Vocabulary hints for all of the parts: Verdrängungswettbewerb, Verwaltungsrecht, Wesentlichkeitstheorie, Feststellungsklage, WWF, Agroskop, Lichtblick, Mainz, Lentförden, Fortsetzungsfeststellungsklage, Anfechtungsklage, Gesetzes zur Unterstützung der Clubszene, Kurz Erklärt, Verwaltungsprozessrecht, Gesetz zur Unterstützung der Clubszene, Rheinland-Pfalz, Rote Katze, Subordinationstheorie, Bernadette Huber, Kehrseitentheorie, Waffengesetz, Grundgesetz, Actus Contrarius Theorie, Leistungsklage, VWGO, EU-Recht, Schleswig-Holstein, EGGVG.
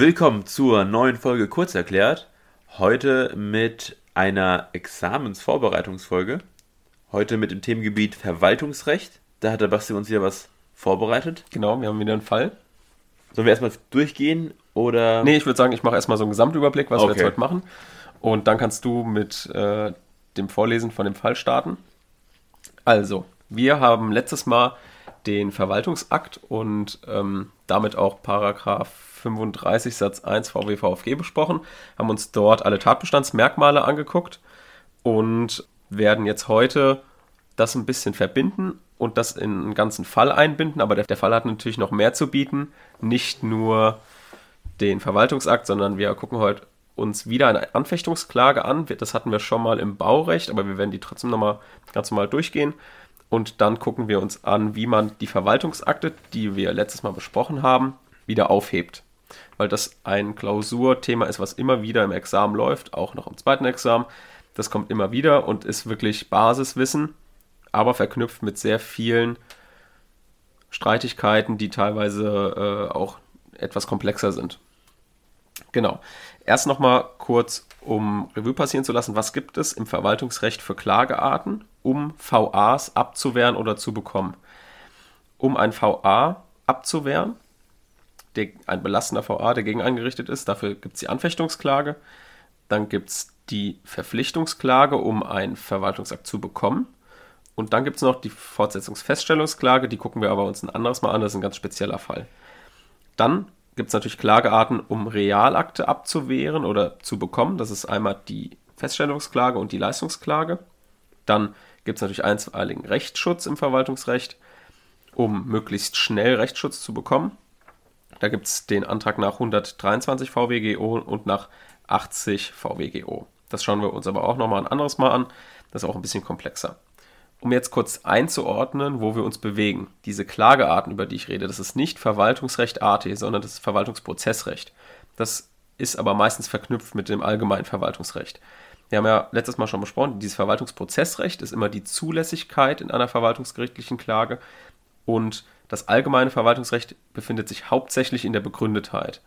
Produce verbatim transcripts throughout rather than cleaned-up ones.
Willkommen zur neuen Folge Kurz Erklärt. Heute mit einer Examensvorbereitungsfolge. Heute mit dem Themengebiet Verwaltungsrecht. Da hat der Basti uns wieder was vorbereitet. Genau, wir haben wieder einen Fall. Sollen wir erstmal durchgehen oder? Nee, ich würde sagen, ich mache erstmal so einen Gesamtüberblick, was okay. wir jetzt heute machen. Und dann kannst du mit äh, dem Vorlesen von dem Fall starten. Also, wir haben letztes Mal den Verwaltungsakt und ähm, damit auch Paragraph fünfunddreißig Satz eins VwVfG besprochen, haben uns dort alle Tatbestandsmerkmale angeguckt und werden jetzt heute das ein bisschen verbinden und das in einen ganzen Fall einbinden, aber der, der Fall hat natürlich noch mehr zu bieten, nicht nur den Verwaltungsakt, sondern wir gucken heute uns wieder eine Anfechtungsklage an, das hatten wir schon mal im Baurecht, aber wir werden die trotzdem nochmal ganz normal durchgehen und dann gucken wir uns an, wie man die Verwaltungsakte, die wir letztes Mal besprochen haben, wieder aufhebt. Weil das ein Klausurthema ist, was immer wieder im Examen läuft, auch noch im zweiten Examen. Das kommt immer wieder und ist wirklich Basiswissen, aber verknüpft mit sehr vielen Streitigkeiten, die teilweise äh, auch etwas komplexer sind. Genau. Erst nochmal kurz, um Revue passieren zu lassen, was gibt es im Verwaltungsrecht für Klagearten, um V As abzuwehren oder zu bekommen? Um ein V A abzuwehren, Der, ein belastender V A, der gegen angerichtet ist. Dafür gibt es die Anfechtungsklage. Dann gibt es die Verpflichtungsklage, um einen Verwaltungsakt zu bekommen. Und dann gibt es noch die Fortsetzungsfeststellungsklage. Die gucken wir aber uns ein anderes Mal an. Das ist ein ganz spezieller Fall. Dann gibt es natürlich Klagearten, um Realakte abzuwehren oder zu bekommen. Das ist einmal die Feststellungsklage und die Leistungsklage. Dann gibt es natürlich einstweiligen Rechtsschutz im Verwaltungsrecht, um möglichst schnell Rechtsschutz zu bekommen. Da gibt es den Antrag nach hundertdreiundzwanzig VwGO und nach achtzig VwGO. Das schauen wir uns aber auch nochmal ein anderes Mal an. Das ist auch ein bisschen komplexer. Um jetzt kurz einzuordnen, wo wir uns bewegen. Diese Klagearten, über die ich rede, das ist nicht Verwaltungsrecht A T, sondern das ist Verwaltungsprozessrecht. Das ist aber meistens verknüpft mit dem allgemeinen Verwaltungsrecht. Wir haben ja letztes Mal schon besprochen, dieses Verwaltungsprozessrecht ist immer die Zulässigkeit in einer verwaltungsgerichtlichen Klage und das allgemeine Verwaltungsrecht befindet sich hauptsächlich in der Begründetheit,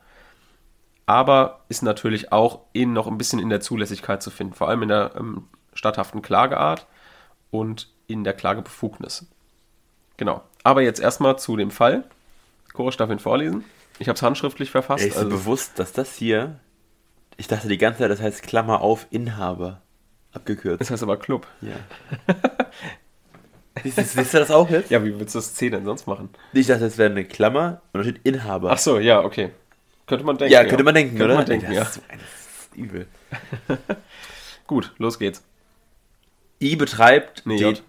aber ist natürlich auch in, noch ein bisschen in der Zulässigkeit zu finden, vor allem in der ähm, statthaften Klageart und in der Klagebefugnis. Genau, aber jetzt erstmal zu dem Fall. Koresch darf ihn vorlesen. Ich habe es handschriftlich verfasst. Ich bin also bewusst, dass das hier, ich dachte die ganze Zeit, das heißt Klammer auf Inhaber, abgekürzt. Das heißt aber Club. Ja. Siehst du das auch jetzt? Ja, wie würdest du das C denn sonst machen? Ich dachte, das wäre eine Klammer und da steht Inhaber. Ach so, ja, okay. Könnte man denken. Ja, könnte ja. man denken, könnte oder? Man denken, das, ja. ist, das ist übel. Gut, los geht's. I betreibt nee, die...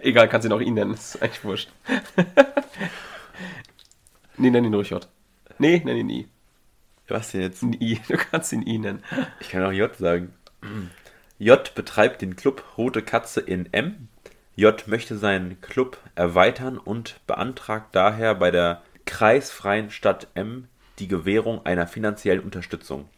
Egal, kannst ihn auch I nennen, ist eigentlich wurscht. Nee, nenn ihn ruhig J. Nee, nenn ihn I. Was denn jetzt? Ein I, du kannst ihn I nennen. Ich kann auch J sagen. J betreibt den Club Rote Katze in M. J möchte seinen Club erweitern und beantragt daher bei der kreisfreien Stadt M die Gewährung einer finanziellen Unterstützung.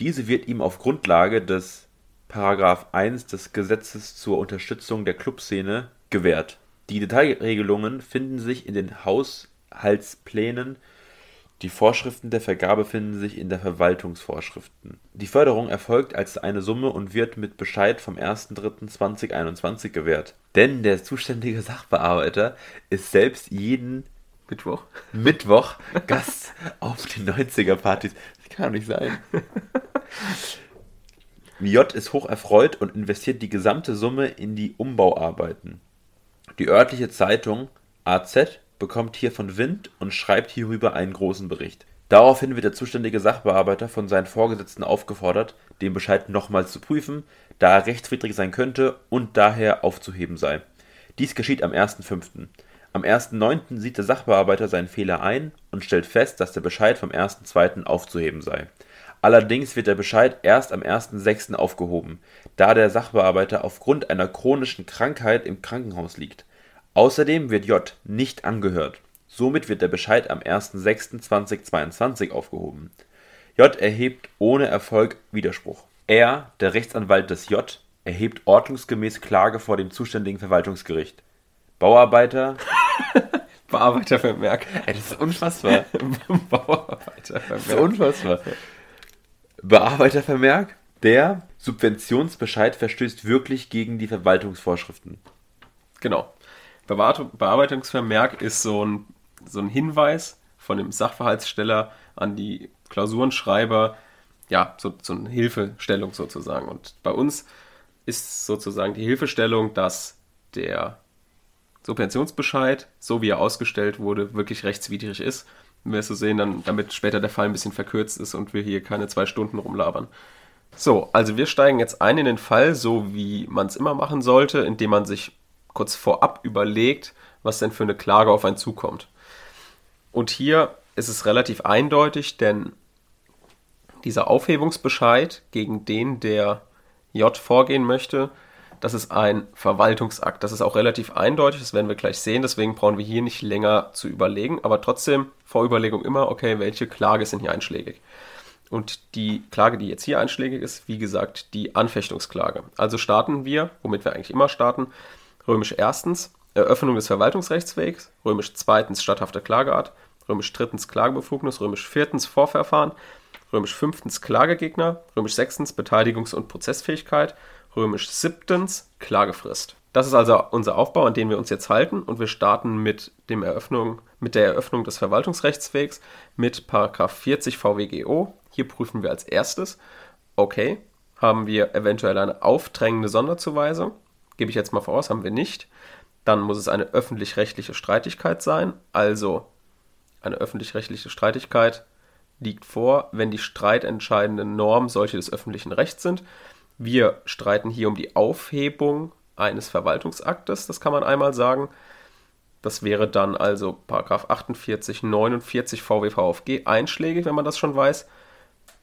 Diese wird ihm auf Grundlage des Paragraph eins des Gesetzes zur Unterstützung der Clubszene gewährt. Die Detailregelungen finden sich in den Haushaltsplänen. Die Vorschriften der Vergabe finden sich in der Verwaltungsvorschriften. Die Förderung erfolgt als eine Summe und wird mit Bescheid vom ersten dritten zweitausendeinundzwanzig gewährt. Denn der zuständige Sachbearbeiter ist selbst jeden Mittwoch, Mittwoch Gast auf den neunziger-Partys. Das kann doch nicht sein. J ist hoch erfreut und investiert die gesamte Summe in die Umbauarbeiten. Die örtliche Zeitung A Z bekommt hiervon Wind und schreibt hierüber einen großen Bericht. Daraufhin wird der zuständige Sachbearbeiter von seinen Vorgesetzten aufgefordert, den Bescheid nochmals zu prüfen, da er rechtswidrig sein könnte und daher aufzuheben sei. Dies geschieht am ersten fünften Am ersten neunten sieht der Sachbearbeiter seinen Fehler ein und stellt fest, dass der Bescheid vom ersten zweiten aufzuheben sei. Allerdings wird der Bescheid erst am ersten sechsten aufgehoben, da der Sachbearbeiter aufgrund einer chronischen Krankheit im Krankenhaus liegt. Außerdem wird J nicht angehört. Somit wird der Bescheid am ersten sechsten zweitausendzweiundzwanzig aufgehoben. J erhebt ohne Erfolg Widerspruch. R, der Rechtsanwalt des J, erhebt ordnungsgemäß Klage vor dem zuständigen Verwaltungsgericht. Bauarbeiter Bearbeitervermerk. Ey, das ist unfassbar. Bearbeitervermerk. Das ist unfassbar. Bearbeitervermerk, der Subventionsbescheid verstößt wirklich gegen die Verwaltungsvorschriften. Genau. Bearbeitungsvermerk ist so ein, so ein Hinweis von dem Sachverhaltssteller an die Klausurenschreiber, ja, so, so eine Hilfestellung sozusagen. Und bei uns ist sozusagen die Hilfestellung, dass der Subventionsbescheid, so wie er ausgestellt wurde, wirklich rechtswidrig ist. Wenn wir es so sehen, dann, damit später der Fall ein bisschen verkürzt ist und wir hier keine zwei Stunden rumlabern. So, also wir steigen jetzt ein in den Fall, so wie man es immer machen sollte, indem man sich kurz vorab überlegt, was denn für eine Klage auf einen zukommt. Und hier ist es relativ eindeutig, denn dieser Aufhebungsbescheid, gegen den der J vorgehen möchte, das ist ein Verwaltungsakt. Das ist auch relativ eindeutig, das werden wir gleich sehen, deswegen brauchen wir hier nicht länger zu überlegen, aber trotzdem Vorüberlegung immer, okay, welche Klage ist denn hier einschlägig? Und die Klage, die jetzt hier einschlägig ist, wie gesagt, die Anfechtungsklage. Also starten wir, womit wir eigentlich immer starten, römisch erstens Eröffnung des Verwaltungsrechtswegs, römisch zweitens statthafte Klageart, römisch drittens Klagebefugnis, römisch viertens Vorverfahren, römisch fünftens Klagegegner, römisch sechstens Beteiligungs- und Prozessfähigkeit, römisch siebtens Klagefrist. Das ist also unser Aufbau, an den wir uns jetzt halten, und wir starten mit, dem Eröffnung, mit der Eröffnung des Verwaltungsrechtswegs mit Paragraph vierzig V W G O. Hier prüfen wir als erstes, okay, haben wir eventuell eine aufdrängende Sonderzuweisung? Gebe ich jetzt mal voraus, haben wir nicht. Dann muss es eine öffentlich-rechtliche Streitigkeit sein. Also eine öffentlich-rechtliche Streitigkeit liegt vor, wenn die streitentscheidenden Normen solche des öffentlichen Rechts sind. Wir streiten hier um die Aufhebung eines Verwaltungsaktes, das kann man einmal sagen. Das wäre dann also Paragraph achtundvierzig, neunundvierzig VwVfG einschlägig, wenn man das schon weiß.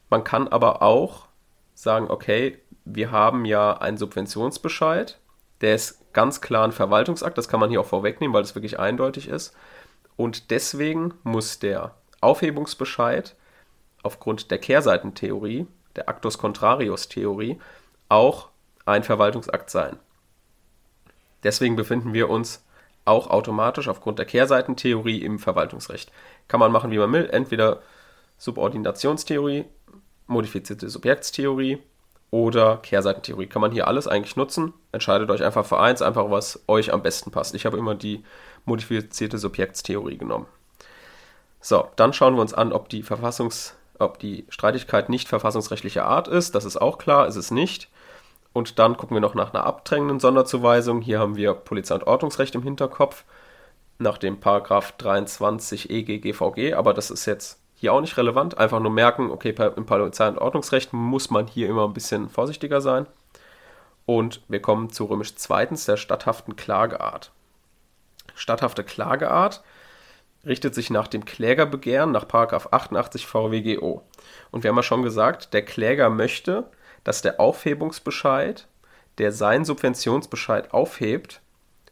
Man kann aber auch sagen, okay, wir haben ja einen Subventionsbescheid, der ist ganz klar ein Verwaltungsakt, das kann man hier auch vorwegnehmen, weil es wirklich eindeutig ist. Und deswegen muss der Aufhebungsbescheid aufgrund der Kehrseitentheorie, der Actus Contrarius Theorie, auch ein Verwaltungsakt sein. Deswegen befinden wir uns auch automatisch aufgrund der Kehrseitentheorie im Verwaltungsrecht. Kann man machen, wie man will, entweder Subordinationstheorie, modifizierte Subjektstheorie oder Kehrseitentheorie. Kann man hier alles eigentlich nutzen. Entscheidet euch einfach für eins, einfach was euch am besten passt. Ich habe immer die modifizierte Subjektstheorie genommen. So, dann schauen wir uns an, ob die Verfassungs- ob die Streitigkeit nicht verfassungsrechtlicher Art ist. Das ist auch klar, ist es nicht. Und dann gucken wir noch nach einer abdrängenden Sonderzuweisung. Hier haben wir Polizei- und Ordnungsrecht im Hinterkopf, nach dem Paragraph dreiundzwanzig E G G V G, aber das ist jetzt hier auch nicht relevant. Einfach nur merken, okay, im Polizei- und Ordnungsrecht muss man hier immer ein bisschen vorsichtiger sein. Und wir kommen zu römisch zweitens der statthaften Klageart. Statthafte Klageart richtet sich nach dem Klägerbegehren, nach Paragraph achtundachtzig V W G O. Und wir haben ja schon gesagt, der Kläger möchte, dass der Aufhebungsbescheid, der seinen Subventionsbescheid aufhebt,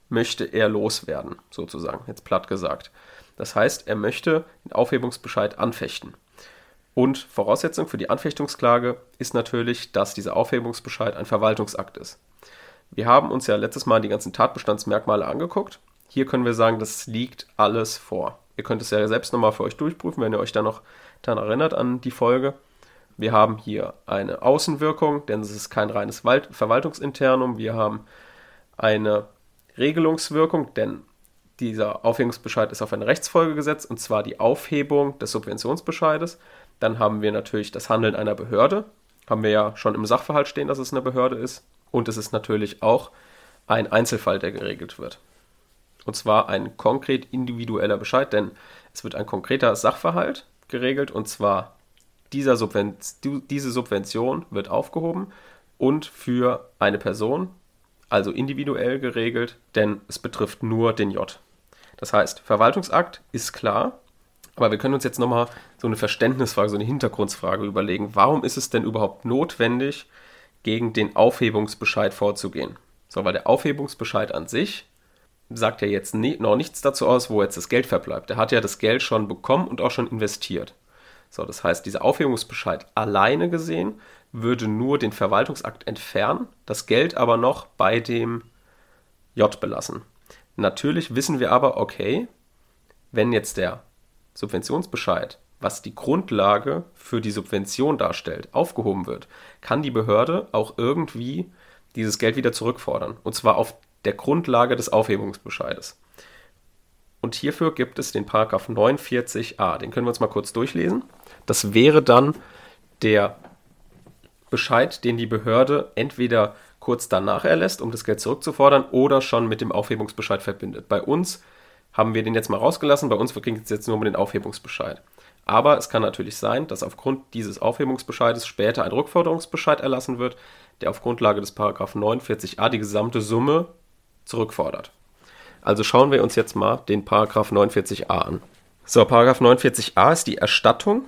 möchte er loswerden, sozusagen, jetzt platt gesagt. Das heißt, er möchte den Aufhebungsbescheid anfechten. Und Voraussetzung für die Anfechtungsklage ist natürlich, dass dieser Aufhebungsbescheid ein Verwaltungsakt ist. Wir haben uns ja letztes Mal die ganzen Tatbestandsmerkmale angeguckt. Hier können wir sagen, das liegt alles vor. Ihr könnt es ja selbst nochmal für euch durchprüfen, wenn ihr euch da noch daran erinnert an die Folge. Wir haben hier eine Außenwirkung, denn es ist kein reines Verwaltungsinternum. Wir haben eine Regelungswirkung, denn dieser Aufhebungsbescheid ist auf eine Rechtsfolge gesetzt, und zwar die Aufhebung des Subventionsbescheides. Dann haben wir natürlich das Handeln einer Behörde. Haben wir ja schon im Sachverhalt stehen, dass es eine Behörde ist. Und es ist natürlich auch ein Einzelfall, der geregelt wird. Und zwar ein konkret individueller Bescheid, denn es wird ein konkreter Sachverhalt geregelt, und zwar dieser Subvention, diese Subvention wird aufgehoben und für eine Person, also individuell geregelt, denn es betrifft nur den J. Das heißt, Verwaltungsakt ist klar, aber wir können uns jetzt nochmal so eine Verständnisfrage, so eine Hintergrundfrage überlegen. Warum ist es denn überhaupt notwendig, gegen den Aufhebungsbescheid vorzugehen? So, weil der Aufhebungsbescheid an sich sagt ja jetzt nie, noch nichts dazu aus, wo jetzt das Geld verbleibt. Er hat ja das Geld schon bekommen und auch schon investiert. So, das heißt, dieser Aufhebungsbescheid alleine gesehen würde nur den Verwaltungsakt entfernen, das Geld aber noch bei dem J belassen. Natürlich wissen wir aber, okay, wenn jetzt der Subventionsbescheid, was die Grundlage für die Subvention darstellt, aufgehoben wird, kann die Behörde auch irgendwie dieses Geld wieder zurückfordern. Und zwar auf der Grundlage des Aufhebungsbescheides. Und hierfür gibt es den Paragraph neunundvierzig a. Den können wir uns mal kurz durchlesen. Das wäre dann der Bescheid, den die Behörde entweder kurz danach erlässt, um das Geld zurückzufordern, oder schon mit dem Aufhebungsbescheid verbindet. Bei uns haben wir den jetzt mal rausgelassen, bei uns ging es jetzt nur um den Aufhebungsbescheid. Aber es kann natürlich sein, dass aufgrund dieses Aufhebungsbescheides später ein Rückforderungsbescheid erlassen wird, der auf Grundlage des Paragraph neunundvierzig a die gesamte Summe zurückfordert. Also schauen wir uns jetzt mal den Paragraph neunundvierzig a an. So, Paragraph neunundvierzig a ist die Erstattung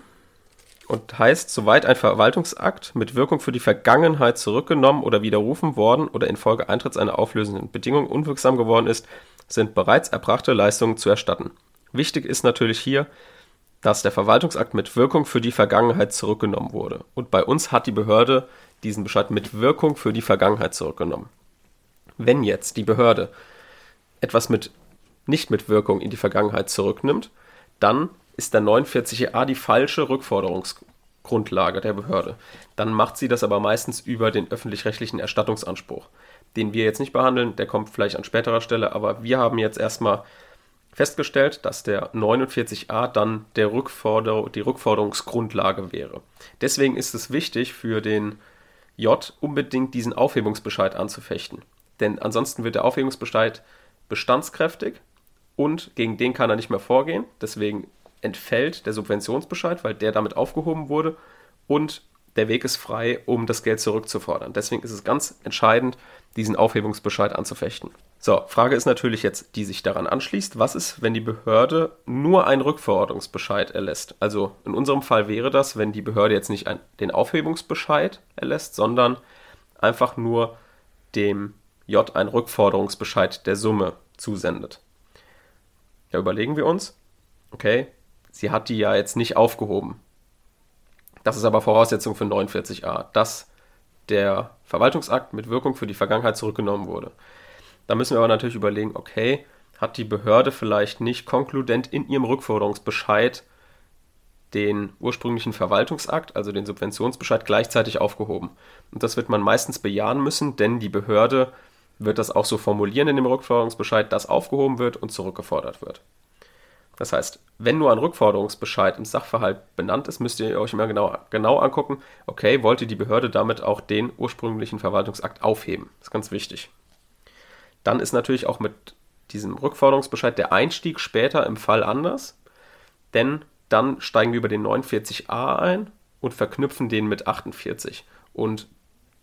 und heißt, soweit ein Verwaltungsakt mit Wirkung für die Vergangenheit zurückgenommen oder widerrufen worden oder infolge Eintritts einer auflösenden Bedingung unwirksam geworden ist, sind bereits erbrachte Leistungen zu erstatten. Wichtig ist natürlich hier, dass der Verwaltungsakt mit Wirkung für die Vergangenheit zurückgenommen wurde. Und bei uns hat die Behörde diesen Bescheid mit Wirkung für die Vergangenheit zurückgenommen. Wenn jetzt die Behörde etwas mit nicht mit Wirkung in die Vergangenheit zurücknimmt, dann ist der neunundvierzig a die falsche Rückforderungsgrundlage der Behörde. Dann macht sie das aber meistens über den öffentlich-rechtlichen Erstattungsanspruch, den wir jetzt nicht behandeln, der kommt vielleicht an späterer Stelle, aber wir haben jetzt erstmal festgestellt, dass der neunundvierzig a dann der Rückforder- die Rückforderungsgrundlage wäre. Deswegen ist es wichtig für den J unbedingt diesen Aufhebungsbescheid anzufechten, denn ansonsten wird der Aufhebungsbescheid bestandskräftig und gegen den kann er nicht mehr vorgehen, deswegen entfällt der Subventionsbescheid, weil der damit aufgehoben wurde und der Weg ist frei, um das Geld zurückzufordern. Deswegen ist es ganz entscheidend, diesen Aufhebungsbescheid anzufechten. So, Frage ist natürlich jetzt, die sich daran anschließt, was ist, wenn die Behörde nur einen Rückforderungsbescheid erlässt? Also in unserem Fall wäre das, wenn die Behörde jetzt nicht den Aufhebungsbescheid erlässt, sondern einfach nur dem J einen Rückforderungsbescheid der Summe zusendet. Da überlegen wir uns, okay, sie hat die ja jetzt nicht aufgehoben. Das ist aber Voraussetzung für neunundvierzig a, dass der Verwaltungsakt mit Wirkung für die Vergangenheit zurückgenommen wurde. Da müssen wir aber natürlich überlegen, okay, hat die Behörde vielleicht nicht konkludent in ihrem Rückforderungsbescheid den ursprünglichen Verwaltungsakt, also den Subventionsbescheid, gleichzeitig aufgehoben? Und das wird man meistens bejahen müssen, denn die Behörde wird das auch so formulieren in dem Rückforderungsbescheid, dass aufgehoben wird und zurückgefordert wird. Das heißt, wenn nur ein Rückforderungsbescheid im Sachverhalt benannt ist, müsst ihr euch immer genau, genau angucken, okay, wollte die Behörde damit auch den ursprünglichen Verwaltungsakt aufheben? Das ist ganz wichtig. Dann ist natürlich auch mit diesem Rückforderungsbescheid der Einstieg später im Fall anders, denn dann steigen wir über den neunundvierzig a ein und verknüpfen den mit achtundvierzig. Und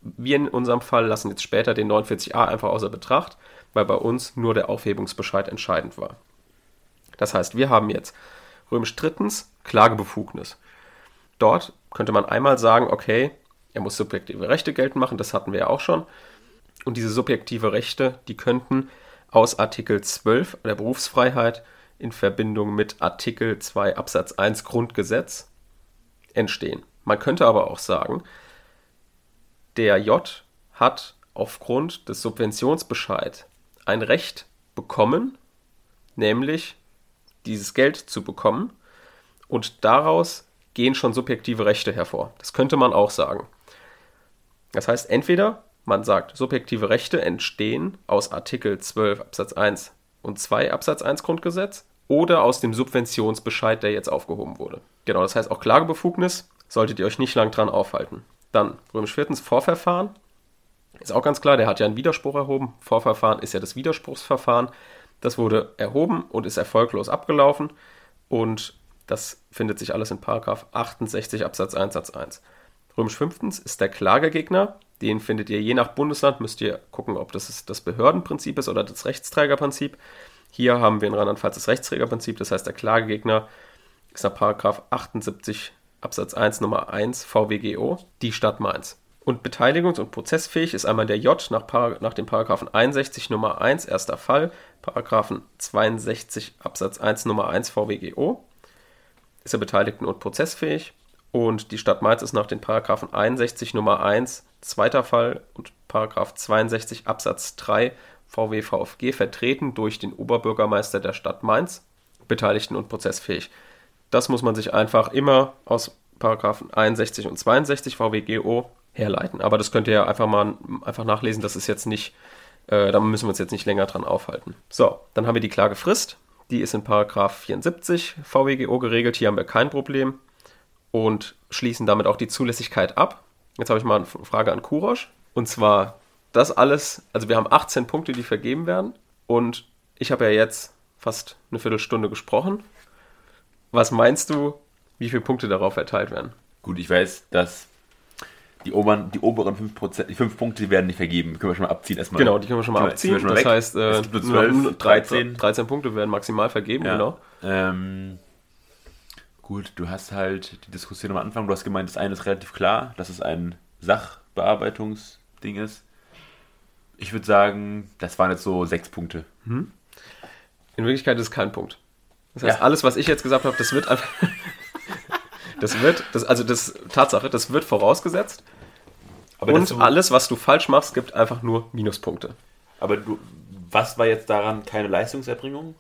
wir in unserem Fall lassen jetzt später den neunundvierzig a einfach außer Betracht, weil bei uns nur der Aufhebungsbescheid entscheidend war. Das heißt, wir haben jetzt römisch drittens Klagebefugnis. Dort könnte man einmal sagen, okay, er muss subjektive Rechte geltend machen, das hatten wir ja auch schon. Und diese subjektive Rechte, die könnten aus Artikel zwölf der Berufsfreiheit in Verbindung mit Artikel zwei Absatz eins Grundgesetz entstehen. Man könnte aber auch sagen, der J hat aufgrund des Subventionsbescheids ein Recht bekommen, nämlich dieses Geld zu bekommen, und daraus gehen schon subjektive Rechte hervor. Das könnte man auch sagen. Das heißt, entweder man sagt, subjektive Rechte entstehen aus Artikel zwölf Absatz eins und zwei Absatz eins Grundgesetz oder aus dem Subventionsbescheid, der jetzt aufgehoben wurde. Genau, das heißt, auch Klagebefugnis solltet ihr euch nicht lang dran aufhalten. Dann, römisch viertens, Vorverfahren. Ist auch ganz klar, der hat ja einen Widerspruch erhoben. Vorverfahren ist ja das Widerspruchsverfahren. Das wurde erhoben und ist erfolglos abgelaufen und das findet sich alles in Paragraph achtundsechzig Absatz eins Satz eins. Römisch fünftens ist der Klagegegner, den findet ihr je nach Bundesland, müsst ihr gucken, ob das das Behördenprinzip ist oder das Rechtsträgerprinzip. Hier haben wir in Rheinland-Pfalz das Rechtsträgerprinzip, das heißt der Klagegegner ist nach Paragraph achtundsiebzig Absatz eins Nummer eins V W G O, die Stadt Mainz. Und beteiligungs- und prozessfähig ist einmal der J nach, Parag- nach dem Paragraphen einundsechzig Nummer eins, erster Fall, Paragraphen zweiundsechzig Absatz eins Nummer eins V W G O, ist er beteiligten- und prozessfähig. Und die Stadt Mainz ist nach den Paragraphen einundsechzig Nummer eins, zweiter Fall und Paragraph zweiundsechzig Absatz drei VwVfG vertreten durch den Oberbürgermeister der Stadt Mainz. Beteiligten und prozessfähig. Das muss man sich einfach immer aus Paragraphen einundsechzig und zweiundsechzig V W G O herleiten. Aber das könnt ihr ja einfach mal einfach nachlesen, das ist jetzt nicht, äh, da müssen wir uns jetzt nicht länger dran aufhalten. So, dann haben wir die Klagefrist, die ist in Paragraph vierundsiebzig V W G O geregelt, hier haben wir kein Problem und schließen damit auch die Zulässigkeit ab. Jetzt habe ich mal eine Frage an Kurosch, und zwar das alles, also wir haben achtzehn Punkte, die vergeben werden, und ich habe ja jetzt fast eine Viertelstunde gesprochen. Was meinst du, wie viele Punkte darauf verteilt werden? Gut, ich weiß, dass die oberen, die oberen fünf Prozent, die fünf Punkte, die werden nicht vergeben. Die können wir schon mal abziehen erstmal. Genau, die können wir schon mal können abziehen. Wir schon mal das weg. heißt, äh, zwölf, dreizehn. dreizehn Punkte werden maximal vergeben, ja. Genau. Ähm, gut, du hast halt die Diskussion am Anfang, du hast gemeint, das eine ist relativ klar, dass es ein Sachbearbeitungsding ist. Ich würde sagen, das waren jetzt so sechs Punkte. Hm. In Wirklichkeit ist es kein Punkt. Das heißt, ja. Alles, was ich jetzt gesagt habe, das wird einfach... Das wird, das, also das Tatsache, das wird vorausgesetzt. Aber und du, alles, was du falsch machst, gibt einfach nur Minuspunkte. Aber du, was war jetzt daran keine Leistungserbringung?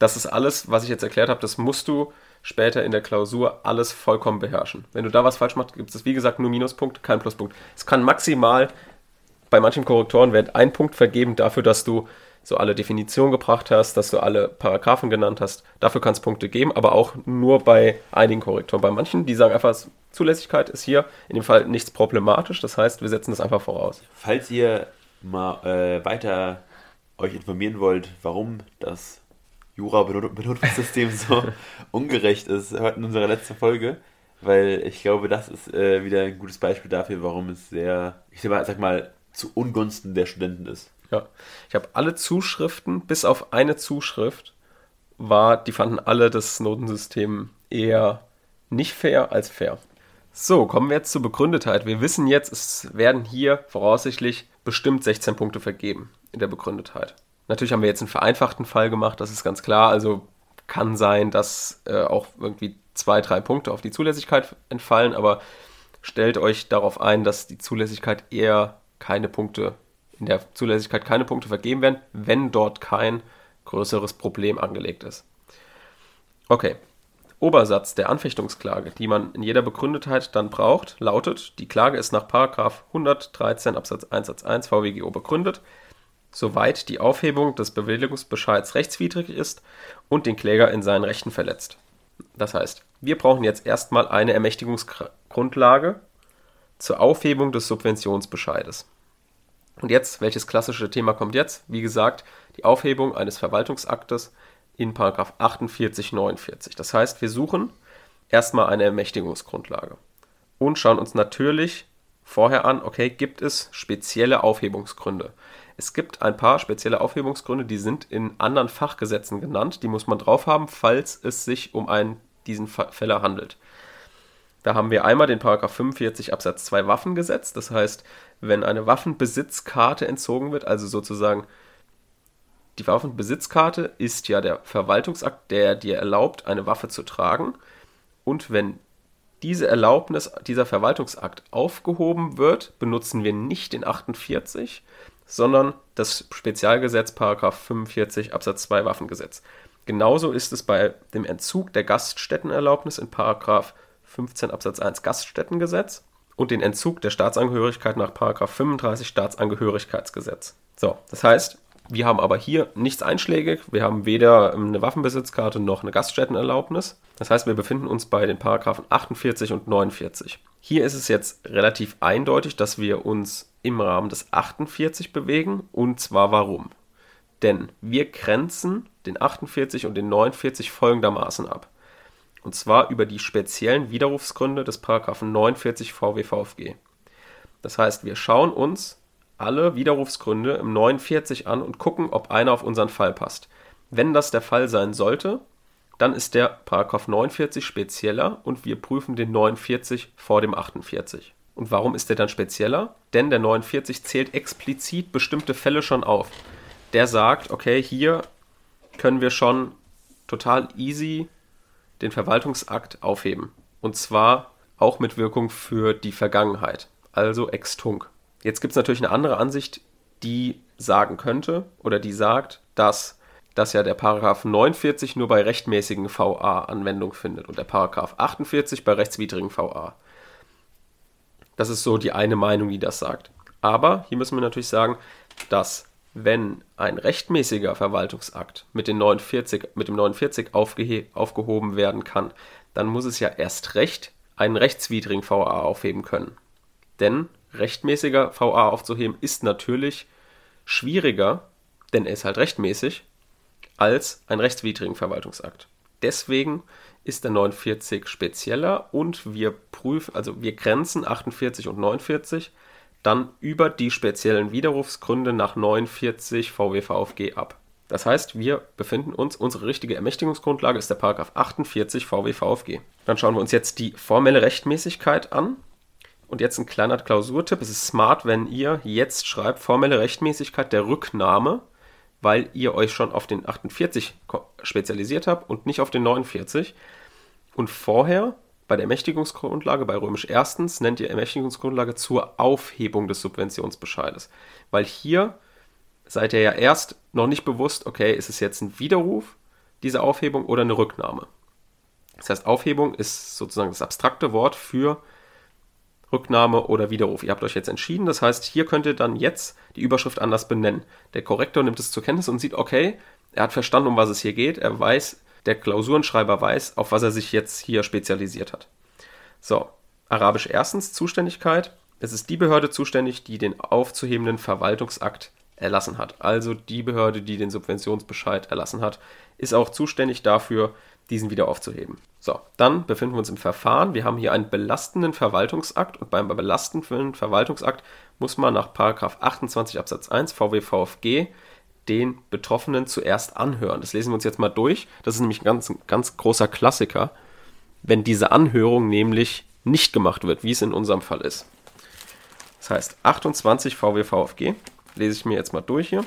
Das ist alles, was ich jetzt erklärt habe, das musst du später in der Klausur alles vollkommen beherrschen. Wenn du da was falsch machst, gibt es, wie gesagt, nur Minuspunkte, kein Pluspunkt. Es kann maximal, bei manchen Korrektoren wird ein Punkt vergeben dafür, dass du so alle Definitionen gebracht hast, dass du alle Paragraphen genannt hast. Dafür kann es Punkte geben, aber auch nur bei einigen Korrektoren. Bei manchen, die sagen einfach, Zulässigkeit ist hier in dem Fall nichts problematisch. Das heißt, wir setzen das einfach voraus. Falls ihr mal äh, weiter euch informieren wollt, warum das Jura-Benotungssystem so ungerecht ist, hört in unserer letzten Folge, weil ich glaube, das ist äh, wieder ein gutes Beispiel dafür, warum es sehr, ich sag mal, zu Ungunsten der Studenten ist. Ja, ich habe alle Zuschriften, bis auf eine Zuschrift, war, die fanden alle das Notensystem eher nicht fair als fair. So, kommen wir jetzt zur Begründetheit. Wir wissen jetzt, es werden hier voraussichtlich bestimmt sechzehn Punkte vergeben in der Begründetheit. Natürlich haben wir jetzt einen vereinfachten Fall gemacht, das ist ganz klar. Also kann sein, dass äh, auch irgendwie zwei, drei Punkte auf die Zulässigkeit entfallen, aber stellt euch darauf ein, dass die Zulässigkeit eher keine Punkte in der Zulässigkeit keine Punkte vergeben werden, wenn dort kein größeres Problem angelegt ist. Okay, Obersatz der Anfechtungsklage, die man in jeder Begründetheit dann braucht, lautet, die Klage ist nach Paragraf hundertdreizehn Absatz eins Satz eins V W G O begründet, soweit die Aufhebung des Bewilligungsbescheids rechtswidrig ist und den Kläger in seinen Rechten verletzt. Das heißt, wir brauchen jetzt erstmal eine Ermächtigungsgrundlage zur Aufhebung des Subventionsbescheides. Und jetzt, welches klassische Thema kommt jetzt? Wie gesagt, die Aufhebung eines Verwaltungsaktes in Paragraph achtundvierzig, neunundvierzig. Das heißt, wir suchen erstmal eine Ermächtigungsgrundlage und schauen uns natürlich vorher an, okay, gibt es spezielle Aufhebungsgründe? Es gibt ein paar spezielle Aufhebungsgründe, die sind in anderen Fachgesetzen genannt. Die muss man drauf haben, falls es sich um einen diesen Fälle handelt. Da haben wir einmal den Paragraph fünfundvierzig Absatz zwei Waffengesetz. Das heißt, wenn eine Waffenbesitzkarte entzogen wird, also sozusagen die Waffenbesitzkarte ist ja der Verwaltungsakt, der dir erlaubt, eine Waffe zu tragen. Und wenn diese Erlaubnis, dieser Verwaltungsakt aufgehoben wird, benutzen wir nicht den achtundvierzig, sondern das Spezialgesetz Paragraph fünfundvierzig Absatz zwei Waffengesetz. Genauso ist es bei dem Entzug der Gaststättenerlaubnis in Paragraph fünfzehn Absatz eins Gaststättengesetz und den Entzug der Staatsangehörigkeit nach Paragraph fünfunddreißig Staatsangehörigkeitsgesetz. So, das heißt, wir haben aber hier nichts einschlägig, wir haben weder eine Waffenbesitzkarte noch eine Gaststättenerlaubnis. Das heißt, wir befinden uns bei den Paragraphen achtundvierzig und neunundvierzig. Hier ist es jetzt relativ eindeutig, dass wir uns im Rahmen des achtundvierzig bewegen, und zwar warum? Denn wir grenzen den achtundvierzig und den neunundvierzig folgendermaßen ab. Und zwar über die speziellen Widerrufsgründe des Paragraphen neunundvierzig VwVfG. Das heißt, wir schauen uns alle Widerrufsgründe im neunundvierzig an und gucken, ob einer auf unseren Fall passt. Wenn das der Fall sein sollte, dann ist der Paragraph neunundvierzig spezieller und wir prüfen den neunundvierzig vor dem achtundvierzig. Und warum ist der dann spezieller? Denn der neunundvierzig zählt explizit bestimmte Fälle schon auf. Der sagt, okay, hier können wir schon total easy den Verwaltungsakt aufheben. Und zwar auch mit Wirkung für die Vergangenheit, also ex tunc. Jetzt gibt es natürlich eine andere Ansicht, die sagen könnte oder die sagt, dass dass ja der Paragraph neunundvierzig nur bei rechtmäßigen V A Anwendung findet und der Paragraph achtundvierzig bei rechtswidrigen V A. Das ist so die eine Meinung, die das sagt. Aber hier müssen wir natürlich sagen, dass wenn ein rechtmäßiger Verwaltungsakt mit, den neunundvierzig, mit dem neunundvierzig aufgehe, aufgehoben werden kann, dann muss es ja erst recht einen rechtswidrigen V A aufheben können. Denn rechtmäßiger V A aufzuheben ist natürlich schwieriger, denn er ist halt rechtmäßig, als einen rechtswidrigen Verwaltungsakt. Deswegen ist der neunundvierzig spezieller und wir prüfen, also wir grenzen achtundvierzig und neunundvierzig dann über die speziellen Widerrufsgründe nach neunundvierzig VwVfG ab. Das heißt, wir befinden uns, unsere richtige Ermächtigungsgrundlage ist der Paragraph achtundvierzig VwVfG. Dann schauen wir uns jetzt die formelle Rechtmäßigkeit an. Und jetzt ein kleiner Klausurtipp. Es ist smart, wenn ihr jetzt schreibt, formelle Rechtmäßigkeit der Rücknahme, weil ihr euch schon auf den achtundvierzig spezialisiert habt und nicht auf den neunundvierzig. Und vorher, bei der Ermächtigungsgrundlage, bei Römisch erstens, nennt ihr Ermächtigungsgrundlage zur Aufhebung des Subventionsbescheides. Weil hier seid ihr ja erst noch nicht bewusst, okay, ist es jetzt ein Widerruf, diese Aufhebung, oder eine Rücknahme? Das heißt, Aufhebung ist sozusagen das abstrakte Wort für Rücknahme oder Widerruf. Ihr habt euch jetzt entschieden, das heißt, hier könnt ihr dann jetzt die Überschrift anders benennen. Der Korrektor nimmt es zur Kenntnis und sieht, okay, er hat verstanden, um was es hier geht, er weiß, der Klausurenschreiber weiß, auf was er sich jetzt hier spezialisiert hat. So, Arabisch erstens, Zuständigkeit. Es ist die Behörde zuständig, die den aufzuhebenden Verwaltungsakt erlassen hat. Also die Behörde, die den Subventionsbescheid erlassen hat, ist auch zuständig dafür, diesen wieder aufzuheben. So, dann befinden wir uns im Verfahren. Wir haben hier einen belastenden Verwaltungsakt und beim belastenden Verwaltungsakt muss man nach Paragraph achtundzwanzig Absatz eins VwVfG den Betroffenen zuerst anhören. Das lesen wir uns jetzt mal durch. Das ist nämlich ein ganz, ganz großer Klassiker, wenn diese Anhörung nämlich nicht gemacht wird, wie es in unserem Fall ist. Das heißt, achtundzwanzig VwVfG lese ich mir jetzt mal durch hier.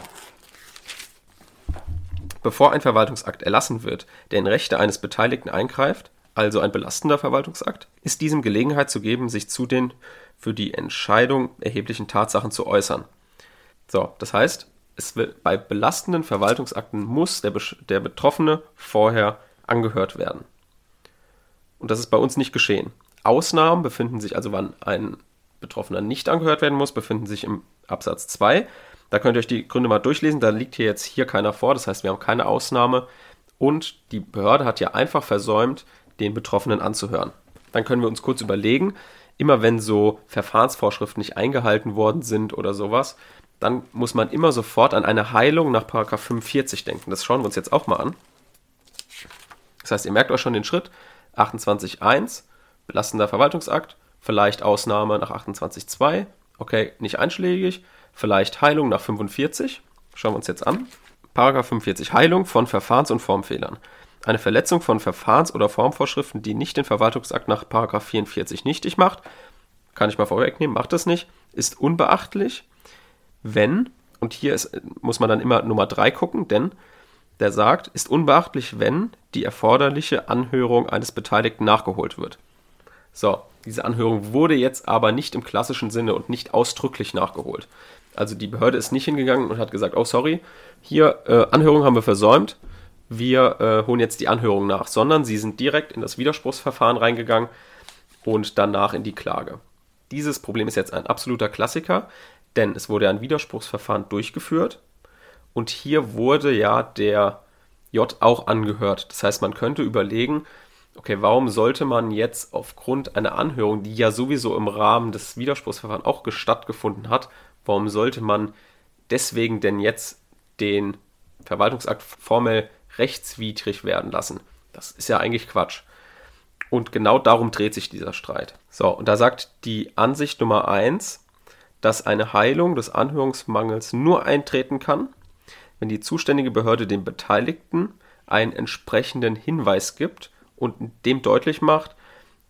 Bevor ein Verwaltungsakt erlassen wird, der in Rechte eines Beteiligten eingreift, also ein belastender Verwaltungsakt, ist diesem Gelegenheit zu geben, sich zu den für die Entscheidung erheblichen Tatsachen zu äußern. So, das heißt, es will, bei belastenden Verwaltungsakten muss der, der Betroffene vorher angehört werden. Und das ist bei uns nicht geschehen. Ausnahmen befinden sich, also wann ein Betroffener nicht angehört werden muss, befinden sich im Absatz zwei. Da könnt ihr euch die Gründe mal durchlesen, da liegt hier jetzt hier keiner vor, das heißt, wir haben keine Ausnahme und die Behörde hat ja einfach versäumt, den Betroffenen anzuhören. Dann können wir uns kurz überlegen, immer wenn so Verfahrensvorschriften nicht eingehalten worden sind oder sowas, dann muss man immer sofort an eine Heilung nach Paragraph fünfundvierzig denken. Das schauen wir uns jetzt auch mal an. Das heißt, ihr merkt euch schon den Schritt, achtundzwanzig Absatz eins, belastender Verwaltungsakt, vielleicht Ausnahme nach achtundzwanzig Absatz zwei, okay, nicht einschlägig, vielleicht Heilung nach fünfundvierzig. Schauen wir uns jetzt an. Paragraph fünfundvierzig, Heilung von Verfahrens- und Formfehlern. Eine Verletzung von Verfahrens- oder Formvorschriften, die nicht den Verwaltungsakt nach Paragraph vierundvierzig nichtig macht, kann ich mal vorwegnehmen, macht das nicht, ist unbeachtlich, wenn, und hier ist, muss man dann immer Nummer drei gucken, denn der sagt, ist unbeachtlich, wenn die erforderliche Anhörung eines Beteiligten nachgeholt wird. So, diese Anhörung wurde jetzt aber nicht im klassischen Sinne und nicht ausdrücklich nachgeholt. Also die Behörde ist nicht hingegangen und hat gesagt, oh sorry, hier äh, Anhörung haben wir versäumt, wir äh, holen jetzt die Anhörung nach, sondern sie sind direkt in das Widerspruchsverfahren reingegangen und danach in die Klage. Dieses Problem ist jetzt ein absoluter Klassiker, denn es wurde ein Widerspruchsverfahren durchgeführt und hier wurde ja der J auch angehört. Das heißt, man könnte überlegen, okay, warum sollte man jetzt aufgrund einer Anhörung, die ja sowieso im Rahmen des Widerspruchsverfahrens auch stattgefunden hat, warum sollte man deswegen denn jetzt den Verwaltungsakt formell rechtswidrig werden lassen? Das ist ja eigentlich Quatsch. Und genau darum dreht sich dieser Streit. So, und da sagt die Ansicht Nummer eins, dass eine Heilung des Anhörungsmangels nur eintreten kann, wenn die zuständige Behörde dem Beteiligten einen entsprechenden Hinweis gibt und dem deutlich macht,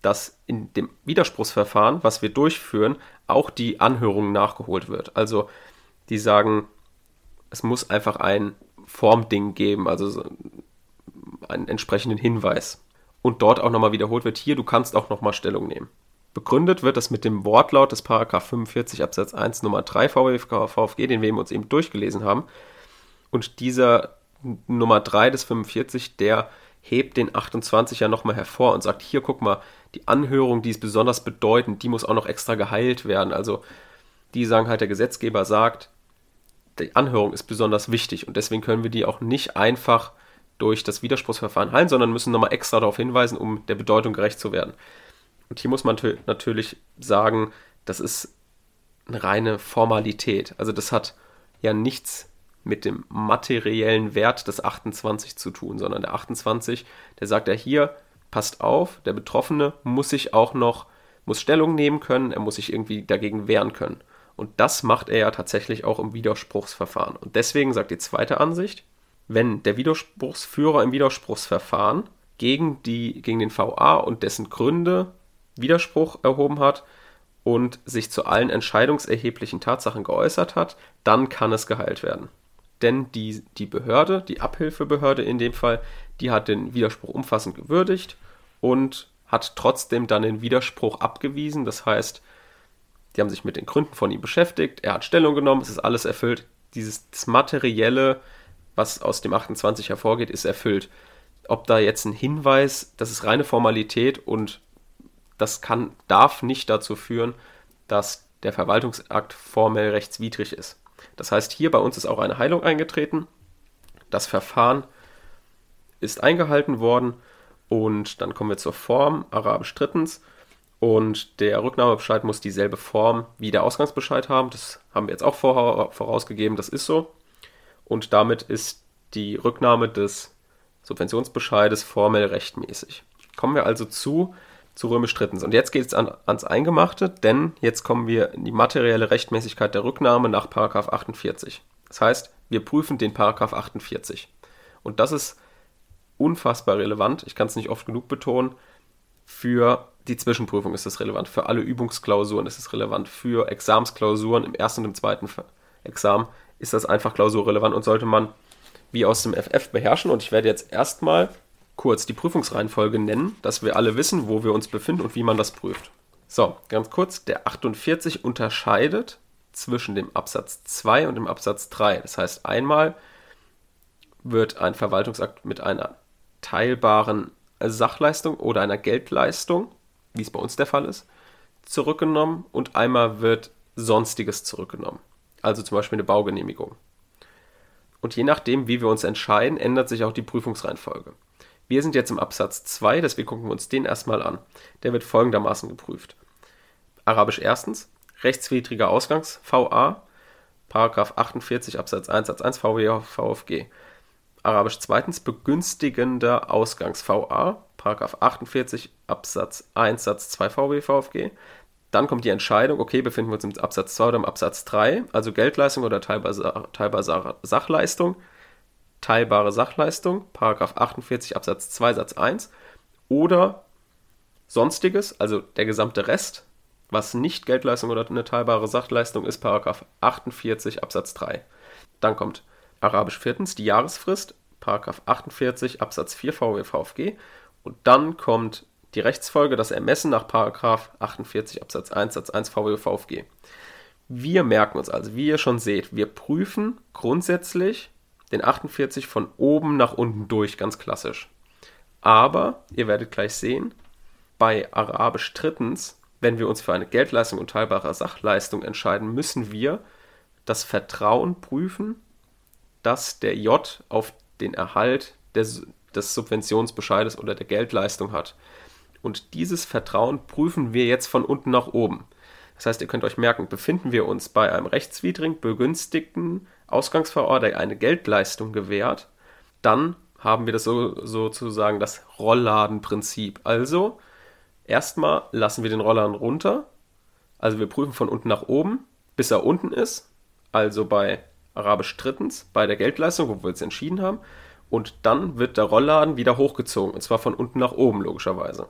dass in dem Widerspruchsverfahren, was wir durchführen, auch die Anhörung nachgeholt wird. Also die sagen, es muss einfach ein Formding geben, also einen entsprechenden Hinweis. Und dort auch nochmal wiederholt wird, hier, du kannst auch nochmal Stellung nehmen. Begründet wird das mit dem Wortlaut des Paragraph fünfundvierzig Absatz eins Nummer drei VwVfG, den wir uns eben durchgelesen haben. Und dieser Nummer drei des fünfundvierzig, der hebt den achtundzwanzig ja nochmal hervor und sagt, hier guck mal, die Anhörung, die ist besonders bedeutend, die muss auch noch extra geheilt werden. Also die sagen halt, der Gesetzgeber sagt, die Anhörung ist besonders wichtig und deswegen können wir die auch nicht einfach durch das Widerspruchsverfahren heilen, sondern müssen nochmal extra darauf hinweisen, um der Bedeutung gerecht zu werden. Und hier muss man t- natürlich sagen, das ist eine reine Formalität. Also das hat ja nichts mit dem materiellen Wert des achtundzwanzig zu tun, sondern der achtundzwanzig, der sagt ja hier, passt auf, der Betroffene muss sich auch noch, muss Stellung nehmen können, er muss sich irgendwie dagegen wehren können. Und das macht er ja tatsächlich auch im Widerspruchsverfahren. Und deswegen sagt die zweite Ansicht, wenn der Widerspruchsführer im Widerspruchsverfahren gegen, die, gegen den V A und dessen Gründe Widerspruch erhoben hat und sich zu allen entscheidungserheblichen Tatsachen geäußert hat, dann kann es geheilt werden. Denn die, die Behörde, die Abhilfebehörde in dem Fall, die hat den Widerspruch umfassend gewürdigt und hat trotzdem dann den Widerspruch abgewiesen. Das heißt, die haben sich mit den Gründen von ihm beschäftigt, er hat Stellung genommen, es ist alles erfüllt. Dieses Materielle, was aus dem achtundzwanzig hervorgeht, ist erfüllt. Ob da jetzt ein Hinweis, das ist reine Formalität und das kann, darf nicht dazu führen, dass der Verwaltungsakt formell rechtswidrig ist. Das heißt, hier bei uns ist auch eine Heilung eingetreten. Das Verfahren ist eingehalten worden und dann kommen wir zur Form, arabisch drittens. Und der Rücknahmebescheid muss dieselbe Form wie der Ausgangsbescheid haben. Das haben wir jetzt auch vorausgegeben, das ist so. Und damit ist die Rücknahme des Subventionsbescheides formell rechtmäßig. Kommen wir also zu, zu Römisch drittens. Und jetzt geht es an, ans Eingemachte, denn jetzt kommen wir in die materielle Rechtmäßigkeit der Rücknahme nach Paragraph achtundvierzig. Das heißt, wir prüfen den Paragraph achtundvierzig. Und das ist unfassbar relevant, ich kann es nicht oft genug betonen, für die Zwischenprüfung ist das relevant, für alle Übungsklausuren ist es relevant, für Examsklausuren im ersten und im zweiten Examen ist das einfach klausurrelevant und sollte man wie aus dem F F beherrschen. Und ich werde jetzt erstmal kurz die Prüfungsreihenfolge nennen, dass wir alle wissen, wo wir uns befinden und wie man das prüft. So, ganz kurz, der achtundvierzig unterscheidet zwischen dem Absatz zwei und dem Absatz drei. Das heißt, einmal wird ein Verwaltungsakt mit einer teilbaren Sachleistung oder einer Geldleistung, wie es bei uns der Fall ist, zurückgenommen und einmal wird Sonstiges zurückgenommen. Also zum Beispiel eine Baugenehmigung. Und je nachdem, wie wir uns entscheiden, ändert sich auch die Prüfungsreihenfolge. Wir sind jetzt im Absatz zwei, deswegen gucken wir uns den erstmal an. Der wird folgendermaßen geprüft. Arabisch erstens, rechtswidriger Ausgangs-V A, Paragraph achtundvierzig Absatz eins Satz eins VwVfG. Arabisch zweitens, begünstigender Ausgangs-V A, Paragraph achtundvierzig Absatz eins Satz zwei VwVfG. Dann kommt die Entscheidung, okay, befinden wir uns im Absatz zwei oder im Absatz drei, also Geldleistung oder teilbare, teilbare Sachleistung, teilbare Sachleistung, Paragraph achtundvierzig Absatz zwei Satz eins oder Sonstiges, also der gesamte Rest, was nicht Geldleistung oder eine teilbare Sachleistung ist, Paragraph achtundvierzig Absatz drei. Dann kommt Arabisch viertens die Jahresfrist, Paragraph achtundvierzig Absatz vier VwVfG und dann kommt die Rechtsfolge, das Ermessen nach Paragraph achtundvierzig Absatz eins Satz eins VwVfG. Wir merken uns also, wie ihr schon seht, wir prüfen grundsätzlich den achtundvierzig von oben nach unten durch, ganz klassisch. Aber, ihr werdet gleich sehen, bei Arabisch drittens, wenn wir uns für eine Geldleistung und teilbare Sachleistung entscheiden, müssen wir das Vertrauen prüfen, dass der J auf den Erhalt des, des Subventionsbescheides oder der Geldleistung hat. Und dieses Vertrauen prüfen wir jetzt von unten nach oben. Das heißt, ihr könnt euch merken, befinden wir uns bei einem rechtswidrigen, begünstigten Ausgangsverordnung, der eine Geldleistung gewährt, dann haben wir das so, sozusagen das Rollladenprinzip. Also erstmal lassen wir den Rollladen runter, also wir prüfen von unten nach oben, bis er unten ist, also bei Arabisch drittens, bei der Geldleistung, wo wir jetzt entschieden haben. Und dann wird der Rollladen wieder hochgezogen, und zwar von unten nach oben logischerweise.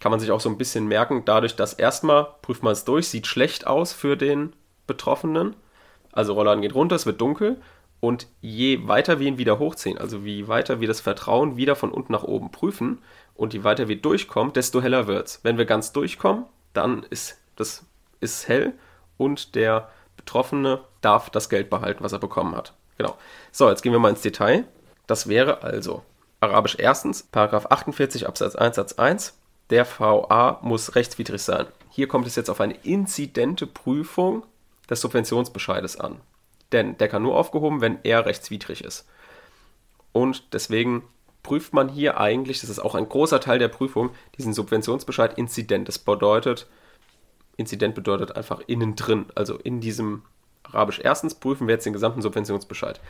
Kann man sich auch so ein bisschen merken, dadurch, dass erstmal, prüft man es durch, sieht schlecht aus für den Betroffenen. Also Rollladen geht runter, es wird dunkel und je weiter wir ihn wieder hochziehen, also je weiter wir das Vertrauen wieder von unten nach oben prüfen und je weiter wir durchkommen, desto heller wird es. Wenn wir ganz durchkommen, dann ist das ist hell und der Betroffene darf das Geld behalten, was er bekommen hat. Genau. So, jetzt gehen wir mal ins Detail. Das wäre also Arabisch erstens, Paragraph achtundvierzig Absatz eins Satz eins, der V A muss rechtswidrig sein. Hier kommt es jetzt auf eine inzidente Prüfung des Subventionsbescheides an. Denn der kann nur aufgehoben, wenn er rechtswidrig ist. Und deswegen prüft man hier eigentlich, das ist auch ein großer Teil der Prüfung, diesen Subventionsbescheid inzident. Das bedeutet, inzident bedeutet einfach innen drin. Also in diesem Arabisch erstens prüfen wir jetzt den gesamten Subventionsbescheid.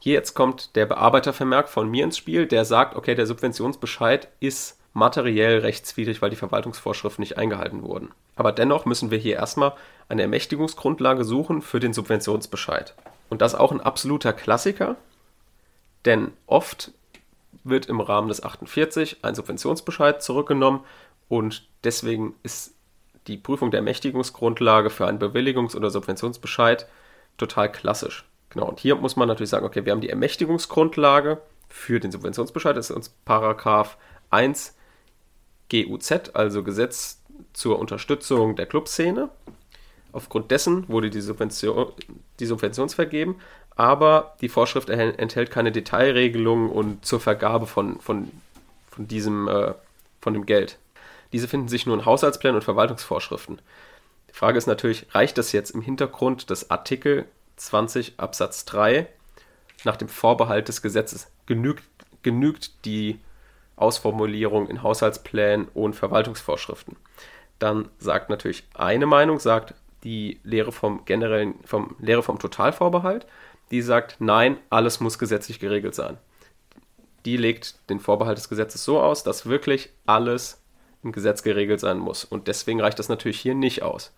Hier jetzt kommt der Bearbeitervermerk von mir ins Spiel, der sagt, okay, der Subventionsbescheid ist materiell rechtswidrig, weil die Verwaltungsvorschriften nicht eingehalten wurden. Aber dennoch müssen wir hier erstmal eine Ermächtigungsgrundlage suchen für den Subventionsbescheid. Und das auch ein absoluter Klassiker, denn oft wird im Rahmen des achtundvierzig ein Subventionsbescheid zurückgenommen und deswegen ist die Prüfung der Ermächtigungsgrundlage für einen Bewilligungs- oder Subventionsbescheid total klassisch. Genau, und hier muss man natürlich sagen, okay, wir haben die Ermächtigungsgrundlage für den Subventionsbescheid, das ist uns Paragraph eins G U Z, also Gesetz zur Unterstützung der Clubszene. Aufgrund dessen wurde die Subvention, die Subvention vergeben, aber die Vorschrift enthält keine Detailregelungen und zur Vergabe von, von, von, diesem, äh, von dem Geld. Diese finden sich nur in Haushaltsplänen und Verwaltungsvorschriften. Die Frage ist natürlich, reicht das jetzt im Hintergrund des Artikel zwanzig Absatz drei nach dem Vorbehalt des Gesetzes? Genügt, genügt die Ausformulierung in Haushaltsplänen und Verwaltungsvorschriften? Dann sagt natürlich eine Meinung, sagt die Lehre vom generellen, vom Lehre vom Totalvorbehalt, die sagt, nein, alles muss gesetzlich geregelt sein. Die legt den Vorbehalt des Gesetzes so aus, dass wirklich alles im Gesetz geregelt sein muss. Und deswegen reicht das natürlich hier nicht aus.